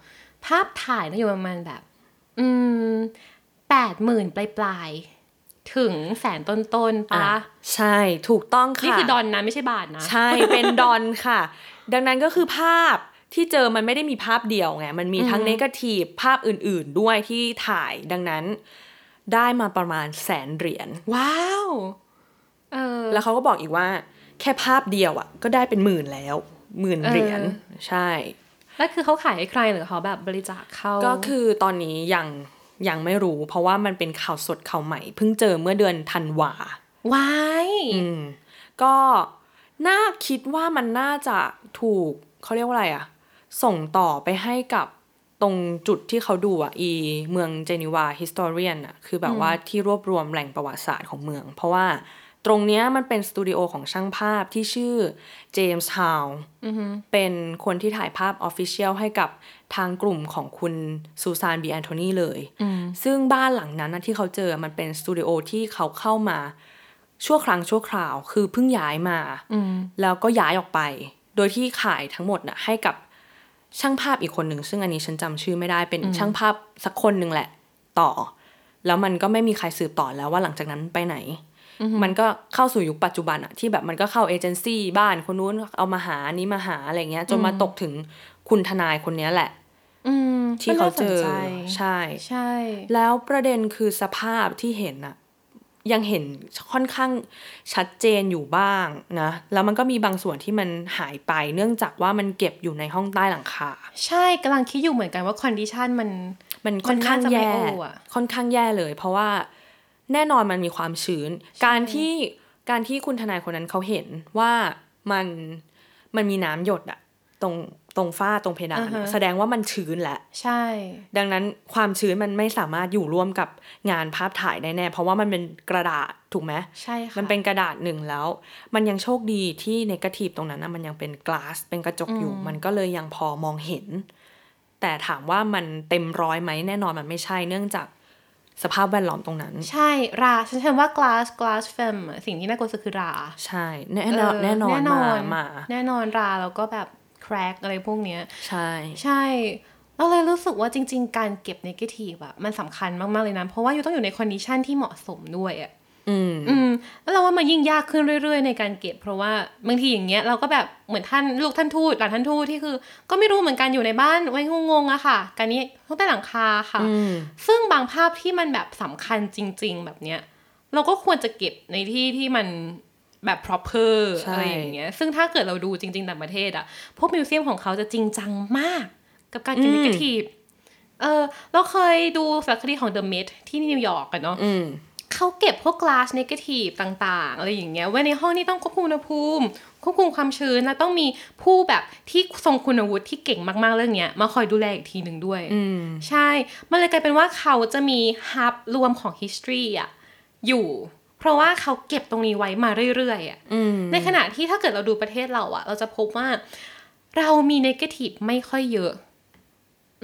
ภาพถ่ายน่าอยู่ประมาณแบบอืม แปดหมื่น ปลายๆถึงแสนต้นๆป่ะใช่ถูกต้องค่ะนี่คือดอนนะไม่ใช่บาทนะใช่เป็นดอนค่ะดังนั้นก็คือภาพที่เจอมันไม่ได้มีภาพเดียวไงมันมีทั้งเนกาทีฟภาพอื่นๆด้วยที่ถ่ายดังนั้นได้มาประมาณแสนเหรียญว้าวเออแล้วเขาก็บอกอีกว่าแค่ภาพเดียวอ่ะก็ได้เป็นหมื่นแล้วหมื่นเหรียญใช่แล้วคือเขาขายให้ใครหรือเขาแบบบริจาคเขาก็คือตอนนี้ยังยังไม่รู้เพราะว่ามันเป็นข่าวสดข่าวใหม่เพิ่งเจอเมื่อเดือนธันวาว้ายอืมก็น่าคิดว่ามันน่าจะถูกเขาเรียกว่าอะไรอะส่งต่อไปให้กับตรงจุดที่เขาดูอะอีเมืองเจนีวา historian อะคือแบบว่าที่รวบรวมแหล่งประวัติศาสตร์ของเมืองเพราะว่าตรงเนี้ยมันเป็นสตูดิโอของช่างภาพที่ชื่อเจมส์ฮาวเป็นคนที่ถ่ายภาพออฟฟิเชียลให้กับทางกลุ่มของคุณซูซานบีแอนโทนีเลยซึ่งบ้านหลังนั้นนะที่เขาเจอมันเป็นสตูดิโอที่เขาเข้ามาชั่วครั้งชั่วคราวคือเพิ่งย้ายมาแล้วก็ย้ายออกไปโดยที่ขายทั้งหมดนะให้กับช่างภาพอีกคนหนึ่งซึ่งอันนี้ฉันจำชื่อไม่ได้เป็นช่างภาพสักคนหนึ่งแหละต่อแล้วมันก็ไม่มีใครสืบต่อแล้วว่าหลังจากนั้นไปไหนมันก็เข้าสู่ยุคปัจจุบันอะที่แบบมันก็เข้าเอเจนซี่บ้านคนนู้นเอามาหานี้มาหาอะไรเงี้ยจนมาตกถึงคุณทนายคนนี้แหละที่เขาเจอใช่ใช่แล้วประเด็นคือสภาพที่เห็นอะยังเห็นค่อนข้างชัดเจนอยู่บ้างนะแล้วมันก็มีบางส่วนที่มันหายไปเนื่องจากว่ามันเก็บอยู่ในห้องใต้หลังคาใช่กำลังคิดอยู่เหมือนกันว่าคอนดิชันมัน มันค่อนข้างแย่ค่อนข้างแย่เลยเพราะว่าแน่นอนมันมีความชื้นการที่การที่คุณทนายคนนั้นเขาเห็นว่ามันมันมีน้ำหยดอะตรงตรงฝ้าตรงเพดาน uh-huh. แสดงว่ามันชื้นแหละใช่ดังนั้นความชื้นมันไม่สามารถอยู่ร่วมกับงานภาพถ่ายได้แน่เพราะว่ามันเป็นกระดาษถูกไหมใช่ค่ะมันเป็นกระดาษหนึ่งแล้วมันยังโชคดีที่เนกาทีฟตรงนั้นนะมันยังเป็นกลาสเป็นกระจก อ, อยู่มันก็เลยยังพอมองเห็นแต่ถามว่ามันเต็มร้อยไหมแน่นอนมันไม่ใช่เนื่องจากสภาพแวดล้อมตรงนั้นใช่ราฉันเห็นว่ากลาสกลาสเฟมสิ่งที่น่ากลัวคือราใช่แน่นอนแน่นอนมาแน่นอนราแล้วก็แบบแครกอะไรพวกเนี้ยใช่ใช่เราเลยรู้สึกว่าจริงๆการเก็บเนกาทีฟอะมันสำคัญมากๆเลยนะเพราะว่าอยู่ต้องอยู่ในคอนดิชันที่เหมาะสมด้วยอะอืมอืมแล้วเราว่ามันยิ่งยากขึ้นเรื่อยๆในการเก็บเพราะว่าบางทีอย่างเงี้ยเราก็แบบเหมือนท่านลูกท่านทูตหลานท่านทูตที่คือก็ไม่รู้เหมือนกันอยู่ในบ้านไว้งงๆอะค่ะการนี้ต้องใต้หลังคาค่ะซึ่งบางภาพที่มันแบบสำคัญจริงๆแบบเนี้ยเราก็ควรจะเก็บในที่ที่มันแบบ proper อะไรอย่างเงี้ยซึ่งถ้าเกิดเราดูจริงๆต่างประเทศอะพวกมิวเซียมของเขาจะจริงจังมากกับการเก็บเนกาทีฟเออเราเคยดูสารคดีของ The Met ที่นิวยอร์กอะเนาะเขาเก็บพวก glass negative ต่างๆอะไรอย่างเงี้ยไว้ในห้องที่ต้องควบคุมอุณหภูมิควบคุมความชื้นและต้องมีผู้แบบที่ทรงคุณวุฒิที่เก่งมากๆเรื่องเนี้ยมาคอยดูแลอีกทีหนึ่งด้วยใช่มันเลยกลายเป็นว่าเขาจะมี hub รวมของ history อ่ะอยู่เพราะว่าเขาเก็บตรงนี้ไว้มาเรื่อยๆอ่ะในขณะที่ถ้าเกิดเราดูประเทศเราอ่ะเราจะพบว่าเรามี negative ไม่ค่อยเยอะ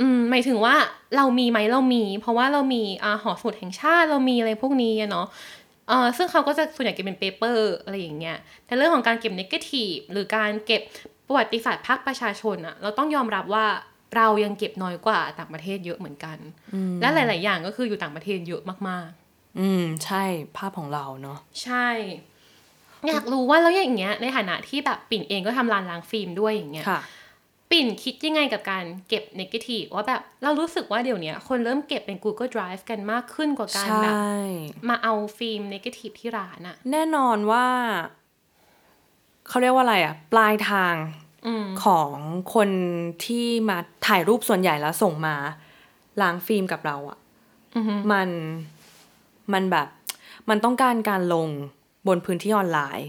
อืมหมายถึงว่าเรามีไหมเรามีเพราะว่าเรามีอ่าหอสมุดแห่งชาติเรามีอะไรพวกนี้เนาะเอ่อซึ่งเขาก็จะส่วนใหญ่เก็บเป็นเปเปอร์อะไรอย่างเงี้ยแต่เรื่องของการเก็บเนกาทีฟหรือการเก็บประวัติศาสตร์ภาคประชาชนอะเราต้องยอมรับว่าเรายังเก็บน้อยกว่าต่างประเทศเยอะเหมือนกันและหลายๆอย่างก็คืออยู่ต่างประเทศเยอะมากๆอืมใช่ภาพของเราเนาะใช่อยากรู้ว่าแล้วอย่างเงี้ยในฐานะที่แบบปิ่นเองก็ทำร้านล้างฟิล์มด้วยอย่างเงี้ยค่ะปิ่นคิดยังไงกับการเก็บเนกาทีฟว่าแบบเรารู้สึกว่าเดี๋ยวนี้คนเริ่มเก็บเป็น Google Drive กันมากขึ้นกว่าการแบบมาเอาฟิล์มเนกาทีฟที่ร้านอะแน่นอนว่าเขาเรียกว่าอะไรอะปลายทางของคนที่มาถ่ายรูปส่วนใหญ่แล้วส่งมาล้างฟิล์มกับเราอะมันมันแบบมันต้องการการลงบนพื้นที่ออนไลน์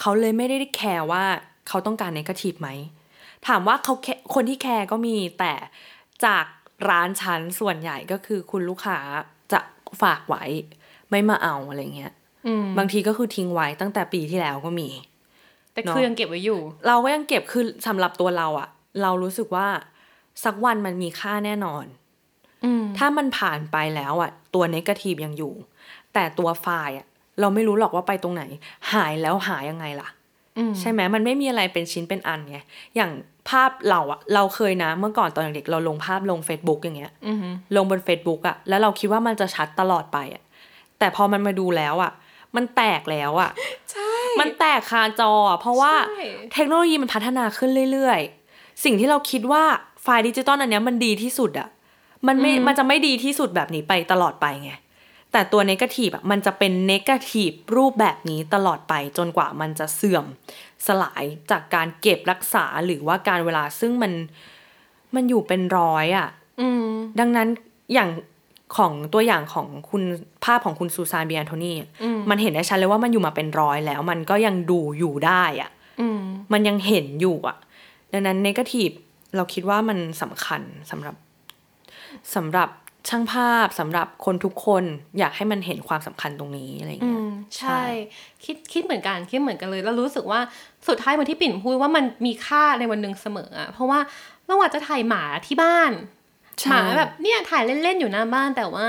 เขาเลยไม่ได้แคร์ว่าเขาต้องการเนกาทีฟไหมถามว่าเขาคนที่แคร์ก็มีแต่จากร้านชั้นส่วนใหญ่ก็คือคุณลูกค้าจะฝากไว้ไม่มาเอาอะไรเงี้ยบางทีก็คือทิ้งไว้ตั้งแต่ปีที่แล้วก็มีแต่คือยังเก็บไว้อยู่เราก็ยังเก็บคือสำหรับตัวเราอะเรารู้สึกว่าสักวันมันมีค่าแน่นอนถ้ามันผ่านไปแล้วอะตัวเนกาทีฟยังอยู่แต่ตัวไฟล์อะเราไม่รู้หรอกว่าไปตรงไหนหายแล้วหายยังไงล่ะใช่ไหมมันไม่มีอะไรเป็นชิ้นเป็นอันไงอย่างภาพเราอะเราเคยนะเมื่อก่อนตอนเด็กเราลงภาพลง Facebook อย่างเงี้ยลงบน Facebook อะแล้วเราคิดว่ามันจะชัดตลอดไปอะแต่พอมันมาดูแล้วอะมันแตกแล้วอะใช่มันแตกคาจออะเพราะว่าเทคโนโลยีมันพัฒนาขึ้นเรื่อยๆสิ่งที่เราคิดว่าไฟล์ดิจิตอลอันเนี้ยมันดีที่สุดอะมันไม่มันจะไม่ดีที่สุดแบบนี้ไปตลอดไปไงแต่ตัวเนกาทีฟอะมันจะเป็นเนกาทีฟรูปแบบนี้ตลอดไปจนกว่ามันจะเสื่อมสลายจากการเก็บรักษาหรือว่าการเวลาซึ่งมันมันอยู่เป็นร้อยอะดังนั้นอย่างของตัวอย่างของคุณภาพของคุณซูซาน เบียร์แอนโทนีมันเห็นได้ชัดเลยว่ามันอยู่มาเป็นร้อยแล้วมันก็ยังดูอยู่ได้อะมันยังเห็นอยู่อะดังนั้นเนกาทีฟเราคิดว่ามันสำคัญสำหรับสำหรับช่างภาพสำหรับคนทุกคนอยากให้มันเห็นความสำคัญตรงนี้อะไรอย่างเงี้ยใช่คิดคิดเหมือนกันคิดเหมือนกันเลยแล้วรู้สึกว่าสุดท้ายเหมือนที่ปิ่นพูดว่ามันมีค่าในวันหนึ่งเสมอเพราะว่าเราอาจจะถ่ายหมาที่บ้านหมาแบบเนี่ยถ่ายเล่นๆอยู่หน้าบ้านแต่ว่า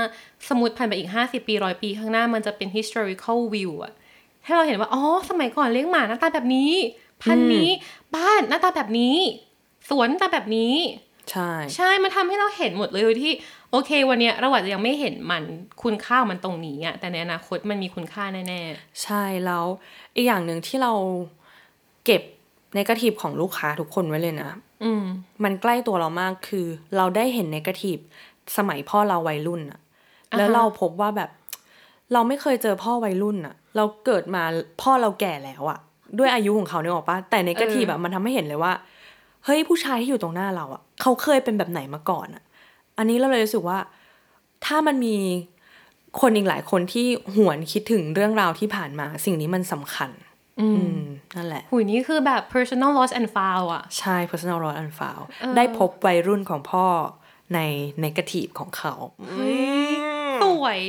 สมมุติผ่านไปอีกห้าสิบปีหนึ่งร้อยปีข้างหน้ามันจะเป็น historical view อะให้เราเห็นว่าอ๋อสมัยก่อนเลี้ยงหมาหน้าตาแบบนี้พันธุ์นี้บ้านหน้าตาแบบนี้สวนหน้าตาแบบนี้ใช่ใช่มันทำให้เราเห็นหมดเลยที่โอเควันนี้เราอาจจะยังไม่เห็นมันคุณค่ามันตรงนี้อะแต่ในอนาคตมันมีคุณค่าแน่ๆใช่แล้วอีกอย่างหนึ่งที่เราเก็บเนกาทีฟของลูกค้าทุกคนไว้เลยนะอืมมันใกล้ตัวเรามากคือเราได้เห็นเนกาทีฟสมัยพ่อเราวัยรุ่นอะแล้วเราพบว่าแบบเราไม่เคยเจอพ่อวัยรุ่นอะเราเกิดมาพ่อเราแก่แล้วอะด้วยอายุของเขาเนี่ยออกปะแต่เนกาทีฟแบบมันทำให้เห็นเลยว่าเฮ้ยผู้ชายที่อยู่ตรงหน้าเราอะเขาเคยเป็นแบบไหนมาก่อนอะ อันนี้เราเลยรู้สึกว่าถ้ามันมีคนอีกหลายคนที่หวนคิดถึงเรื่องราวที่ผ่านมาสิ่งนี้มันสำคัญอืมนั่นแหละหูยนี่คือแบบ personal loss and found อ่ะใช่ personal loss and found ได้พบวัยรุ่นของพ่อในในกระถีบของเขาสวย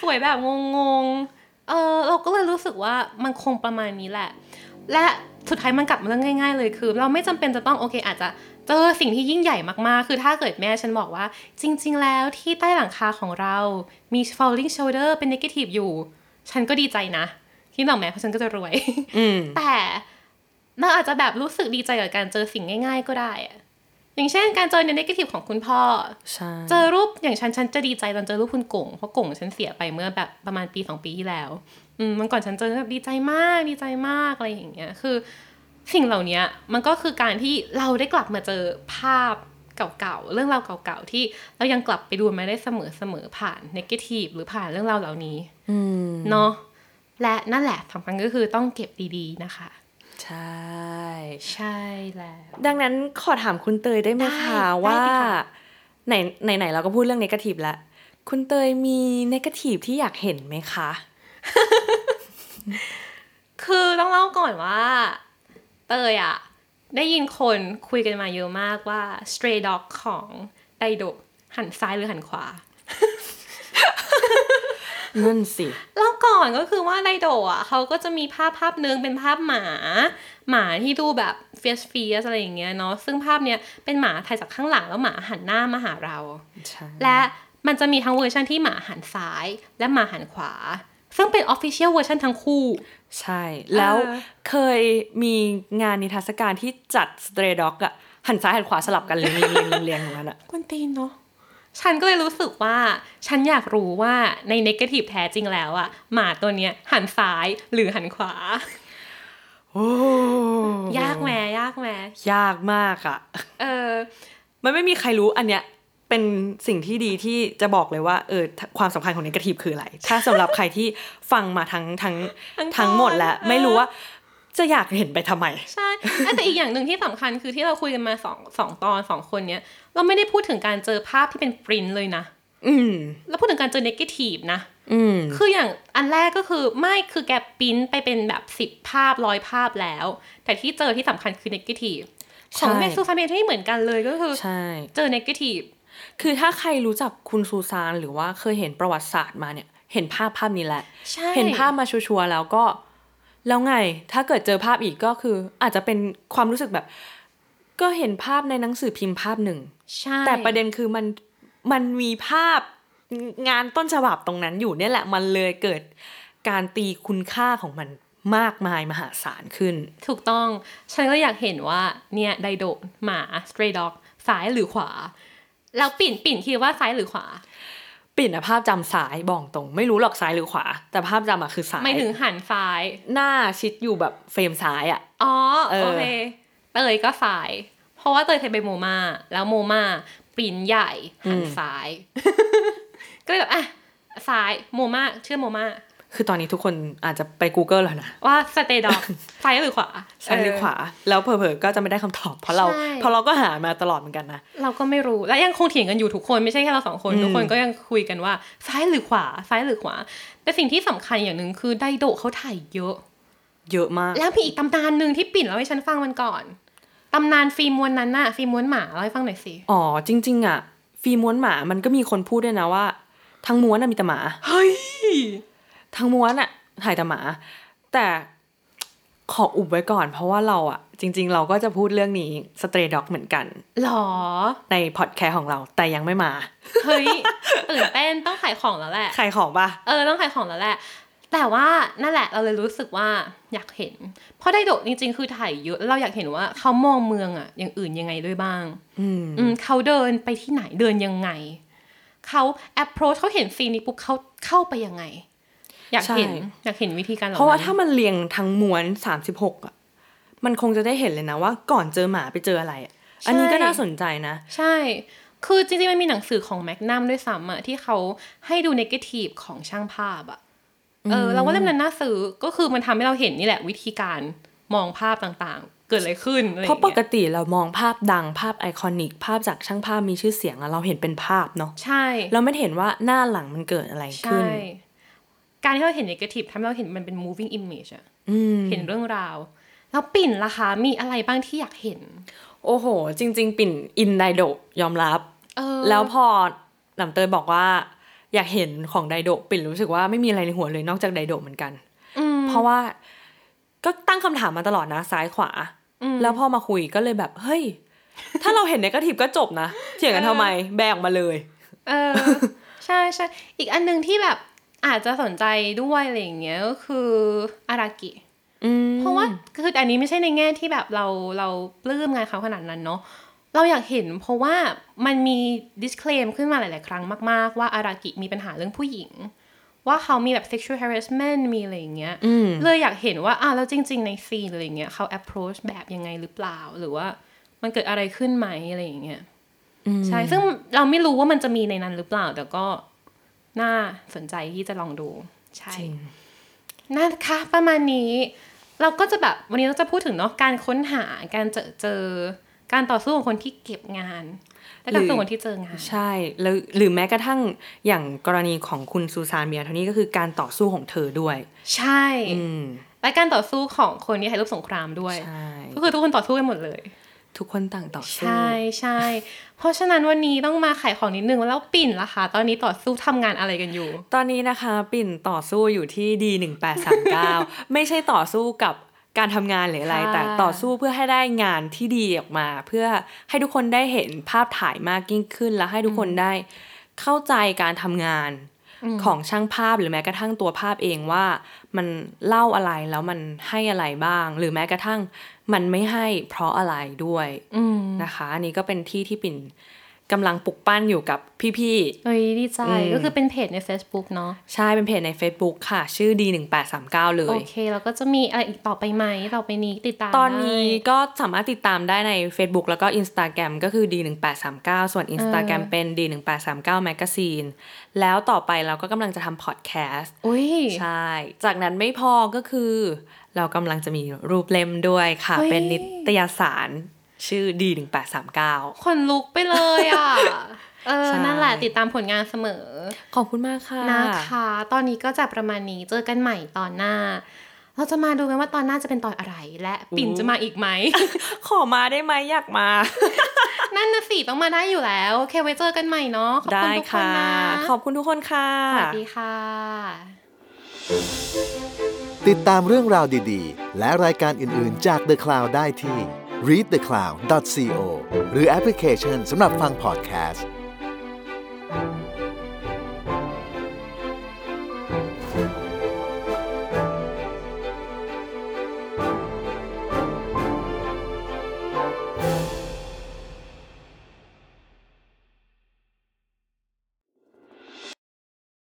สวยแบบงงๆเออเราก็เลยรู้สึกว่ามันคงประมาณนี้แหละและสุดท้ายมันกลับมาเรื่องง่ายๆเลยคือเราไม่จำเป็นจะต้องโอเคอาจจะเจอสิ่งที่ยิ่งใหญ่มากๆคือถ้าเกิดแม่ฉันบอกว่าจริงๆแล้วที่ใต้หลังคาของเรามี falling shoulder เป็น negative อยู่ฉันก็ดีใจนะที่หน่องแม่เพราะฉันก็จะรวย แต่เราอาจจะแบบรู้สึกดีใจกับการเจอสิ่งง่ายๆก็ได้อย่างเช่นการเจอใน negative ของคุณพ่อเจอรูปอย่างฉันฉันจะดีใจตอนเจอรูปคุณกงเพราะกงฉันเสียไปเมื่อแบบประมาณปีสองปีที่แล้วอืมเมื่อก่อนฉันเจอแบบดีใจมากดีใจมากอะไรอย่างเงี้ยคือสิ่งเหล่านี้มันก็คือการที่เราได้กลับมาเจอภาพเก่าๆเรื่องราวเก่าๆที่เรายังกลับไปดูมาได้เสมอๆผ่าน negative หรือผ่านเรื่องราวเหล่านี้เนาะและนั่นแหละสำคัญก็คือต้องเก็บดีๆนะคะใช่ใช่แล้วดังนั้นขอถามคุณเตยได้ไหมคะว่าไหนไหนเราก็พูดเรื่อง negative แล้วคุณเตยมี negative ที่อยากเห็นไหมคะ คือต้องเล่าก่อนว่าเตยอะได้ยินคนคุยกันมาเยอะมากว่า Stray Dog ของไดโดะหันซ้ายหรือหันขวา นั่นสิแล้วก่อนก็คือว่าไดโดะอ่ะเขาก็จะมีภาพภาพนึงเป็นภาพหมาหมาที่ดูแบบเฟียสเฟียสอะไรอย่างเงี้ยเนาะซึ่งภาพเนี้ยเป็นหมาถ่ายจากข้างหลังแล้วหมาหันหน้ามาหาเราและมันจะมีทั้งเวอร์ชันที่หมาหันซ้ายและหมาหันขวาซึ่งเป็น official version ทั้งคู่ใช่แล้วเคยมีงานนิทรรศการที่จัด Stray Dog อ่ะหันซ้ายหันขวาสลับกันเรียงๆเรียงๆอย่างนั้นอ่ะกวนตีนเนาะฉันก็เลยรู้สึกว่าฉันอยากรู้ว่าใน negative แท้จริงแล้วอ่ะหมาตัวเนี้ยหันซ้ายหรือหันขวาโอ้ยากแหมยากแหมยากมากอ่ะเออมันไม่มีใครรู้อันเนี้ยเป็นสิ่งที่ดีที่จะบอกเลยว่าเออความสำคัญของ negative คืออะไรถ้าสำหรับใครที่ฟังมาทั้งทั้งทั้งหมดแล้วไม่รู้ว่าจะอยากเห็นไปทำไมใช่แต่อีกอย่างหนึ่งที่สำคัญคือที่เราคุยกันมาสอง สองตอนสองคนเนี้ยเราไม่ได้พูดถึงการเจอภาพที่เป็นปรินท์เลยนะอืมแล้วพูดถึงการเจอ negative นะอืมคืออย่างอันแรกก็คือไม่คือแกปรินท์ไปเป็นแบบสิบภาพร้อยภาพแล้วแต่ที่เจอที่สำคัญคือ negative ของแม่ซูซานที่เหมือนกันเลยก็คือเจอ negative คือถ้าใครรู้จักคุณซูซานหรือว่าเคยเห็นประวัติศาสตร์มาเนี่ยเห็นภาพภาพนี้แหละเห็นภาพมาชัวร์ๆแล้วก็แล้วไงถ้าเกิดเจอภาพอีกก็คืออาจจะเป็นความรู้สึกแบบก็เห็นภาพในหนังสือพิมพ์ภาพหนึ่งแต่ประเด็นคือมันมันมีภาพงานต้นฉบับตรงนั้นอยู่เนี่ยแหละมันเลยเกิดการตีคุณค่าของมันมากมายมหาศาลขึ้นถูกต้องฉันก็อยากเห็นว่าเนี่ยไดโดะหมา Stray Dog ซ้ายหรือขวาแล้วปิ่นปิ่นคิดว่าซ้ายหรือขวาปิ่นอะภาพจำซ้ายบอกตรงไม่รู้หรอกซ้ายหรือขวาแต่ภาพจำอะคือซ้ายไม่ถึงหันซ้ายหน้าชิดอยู่แบบเฟรมซ้ายอะอ๋อโอเคเตยก็ซ้ายเพราะว่าเตยเคยไปโมมาแล้วโมมาปิ่นใหญ่หันซ้าย ก็เลยแบบอ่ะซ้ายโมมาเชื่อโมมาคือตอนนี้ทุกคนอาจจะไป Google แล้วนะว่า Stray Dog ซ้ายหรือขวาซ้ายหรือขวาแล้วเผลอๆก็จะไม่ได้คำตอบเพราะเราเพราะเราก็หามาตลอดเหมือนกันนะเราก็ไม่รู้และยังคงเถียงกันอยู่ทุกคนไม่ใช่แค่เราสองคนทุกคนก็ยังคุยกันว่าซ้ายหรือขวาซ้ายหรือขวาแต่สิ่งที่สำคัญอย่างนึงคือไดโดะเขาถ่ายเยอะเยอะมากแล้วมีอีกตำนานนึงที่ปิ่นเล่าให้ฉันฟังวันก่อนตำนานฟิล์มม้วนนั้นน่ะฟิล์มม้วนหมาเล่าให้ฟังหน่อยสิอ๋อจริงๆอ่ะฟิล์มม้วนหมามันก็มีคนพูดด้วยนะว่าทั้งม้วนน่ะมีแต่หมาเฮ้ยทั้งม้วนอะถ่ายแต่หมาแต่ขออุบไว้ก่อนเพราะว่าเราอะจริงๆเราก็จะพูดเรื่องนี้ Stray Dog เหมือนกันหรอในพอดแคสต์ของเราแต่ยังไม่มาเฮ้ย ตื่นเต้นต้องขายของแล้วแหละขายของป่ะเออต้องขายของแล้วแหละแต่ว่านั่นแหละเราเลยรู้สึกว่าอยากเห็นเพราะไดโดะจริงๆคือถ่ายเยอะเราอยากเห็นว่าเขามองเมืองอะอย่างอื่นยังไงด้วยบ้างอืมอืมเขาเดินไปที่ไหนเดินยังไงเขา approach เขาเห็นซีนนี้ปุ๊บเขาเข้าไปยังไงอยากเห็นอยากเห็นวิธีการเพราะว่าถ้ามันเรียงทั้งม้วนสามสิบหกอ่ะมันคงจะได้เห็นเลยนะว่าก่อนเจอหมาไปเจออะไรอันนี้ก็น่าสนใจนะใช่คือจริงๆมันมีหนังสือของแมกนัมด้วยซ้ำอ่ะที่เขาให้ดูเนกาทีฟของช่างภาพอ่ะเออเราว่าเล่มนั้นน่าซื้อก็คือมันทำให้เราเห็นนี่แหละวิธีการมองภาพต่างๆเ เกิดอะไรขึ้นเพราะปกติเรามองภาพดังภาพไอคอนิกภาพจากช่างภาพมีชื่อเสียงเราเห็นเป็นภาพเนาะใช่เราไม่เห็นว่าหน้าหลังมันเกิดอะไรขึ้นการที่เราเห็นเนกาทีฟทำให้เราเห็นมันเป็น moving image อะเห็นเรื่องราวแล้วปิ่นล่ะคะมีอะไรบ้างที่อยากเห็นโอ้โหจริงๆปิ่นอินไดโดยอมรับแล้วพอหล่ำเตยบอกว่าอยากเห็นของไดโดปิ่นรู้สึกว่าไม่มีอะไรในหัวเลยนอกจากไดโดเหมือนกันเพราะว่าก็ตั้งคำถามมาตลอดนะซ้ายขวาแล้วพอมาคุยก็เลยแบบเฮ้ย ถ้าเราเห็นเนกาทีฟก็จบนะเถียงกันทำไมแบกมาเลยเออ ใช่ใช่อีกอันนึงที่แบบอาจจะสนใจด้วยอะไรอย่างเงี้ยก็คืออารากิเพราะว่าคืออันนี้ไม่ใช่ในแง่ที่แบบเราเราปลื้มงานเขาขนาดนั้นเนาะเราอยากเห็นเพราะว่ามันมี disclaim ขึ้นมาหลายๆครั้งมากๆว่าอารากิมีปัญหาเรื่องผู้หญิงว่าเขามีแบบ sexual harassment มีอะไรอย่างเงี้ยเลยอยากเห็นว่าอ่ะแล้วจริงๆในซีนอะไรอย่างเงี้ยเขา approach แบบยังไงหรือเปล่าหรือว่ามันเกิดอะไรขึ้นไหมอะไรอย่างเงี้ยใช่ซึ่งเราไม่รู้ว่ามันจะมีในนั้นหรือเปล่าแต่ก็น่าสนใจที่จะลองดูใช่นะคะประมาณนี้เราก็จะแบบวันนี้เราจะพูดถึงเนาะการค้นหาการเจอเจอการต่อสู้ของคนที่เก็บงานและการต่อสู้ของคนที่เจองานใช่แล้วหรือแม้กระทั่งอย่างกรณีของคุณซูซานเมียเท่านี้ก็คือการต่อสู้ของเธอด้วยใช่และการต่อสู้ของคนที่ถ่ายรูปสงครามด้วยก็คือทุกคนต่อสู้กันหมดเลยทุกคนต่างต่อสู้ใช่ใช่เพราะฉะนั้นวันนี้ต้องมาขายของนิดนึงแล้วปิ่นล่ะคะตอนนี้ต่อสู้ทำงานอะไรกันอยู่ตอนนี้นะคะปิ่นต่อสู้อยู่ที่ ดี หนึ่งแปดสามเก้า ไม่ใช่ต่อสู้กับการทำงานหรืออะไรแต่ต่อสู้เพื่อให้ได้งานที่ดีออกมาเพื่อให้ทุกคนได้เห็นภาพถ่ายมากยิ่งขึ้นและให้ทุกคนได้เข้าใจการทำงานของช่างภาพหรือแม้กระทั่งตัวภาพเองว่ามันเล่าอะไรแล้วมันให้อะไรบ้างหรือแม้กระทั่งมันไม่ให้เพราะอะไรด้วยนะคะอันนี้ก็เป็นที่ที่ปิ่นกำลังปลุกปั้นอยู่กับพี่ๆเอ้ยดีใจก็คือเป็นเพจใน Facebook เนาะใช่เป็นเพจใน Facebook ค่ะชื่อ ดี หนึ่งแปดสามเก้า เลยโอเคแล้วก็จะมีอะไรอีกต่อไปไหมต่อไปนี้ติดตามตอนนี้ก็สามารถติดตามได้ใน Facebook แล้วก็ Instagram ก็คือ ดี หนึ่งแปดสามเก้า ส่วน Instagram เป็น ดี หนึ่งแปดสามเก้า Magazine แล้วต่อไปเราก็กำลังจะทำพอดแคสต์อุ้ยใช่จากนั้นไม่พอก็คือเรากำลังจะมีรูปเล่มด้วยค่ะเป็นนิตยสารชื่อ ดี หนึ่งแปดสามเก้า คนลุกไปเลยอ่ะ เออนั่นแหละติดตามผลงานเสมอขอบคุณมากค่ะนะคะตอนนี้ก็จะประมาณนี้เจอกันใหม่ตอนหน้าเราจะมาดูกันว่าตอนหน้าจะเป็นตอนอะไรและปิ่นจะมาอีกไหม ขอมาได้ไหมอยากมา นั่นน่ะสิต้องมาได้อยู่แล้วโอเคไว้เจอกันใหม่เนาะขอบคุณทุกคนนะขอบคุณทุกคนค่ะสวัสดีค่ะติดตามเรื่องราวดีๆและรายการอื่นๆจาก The Cloud ได้ที่read the cloud dot co หรือแอปพลิเคชันสำหรับฟังพอดแคสต์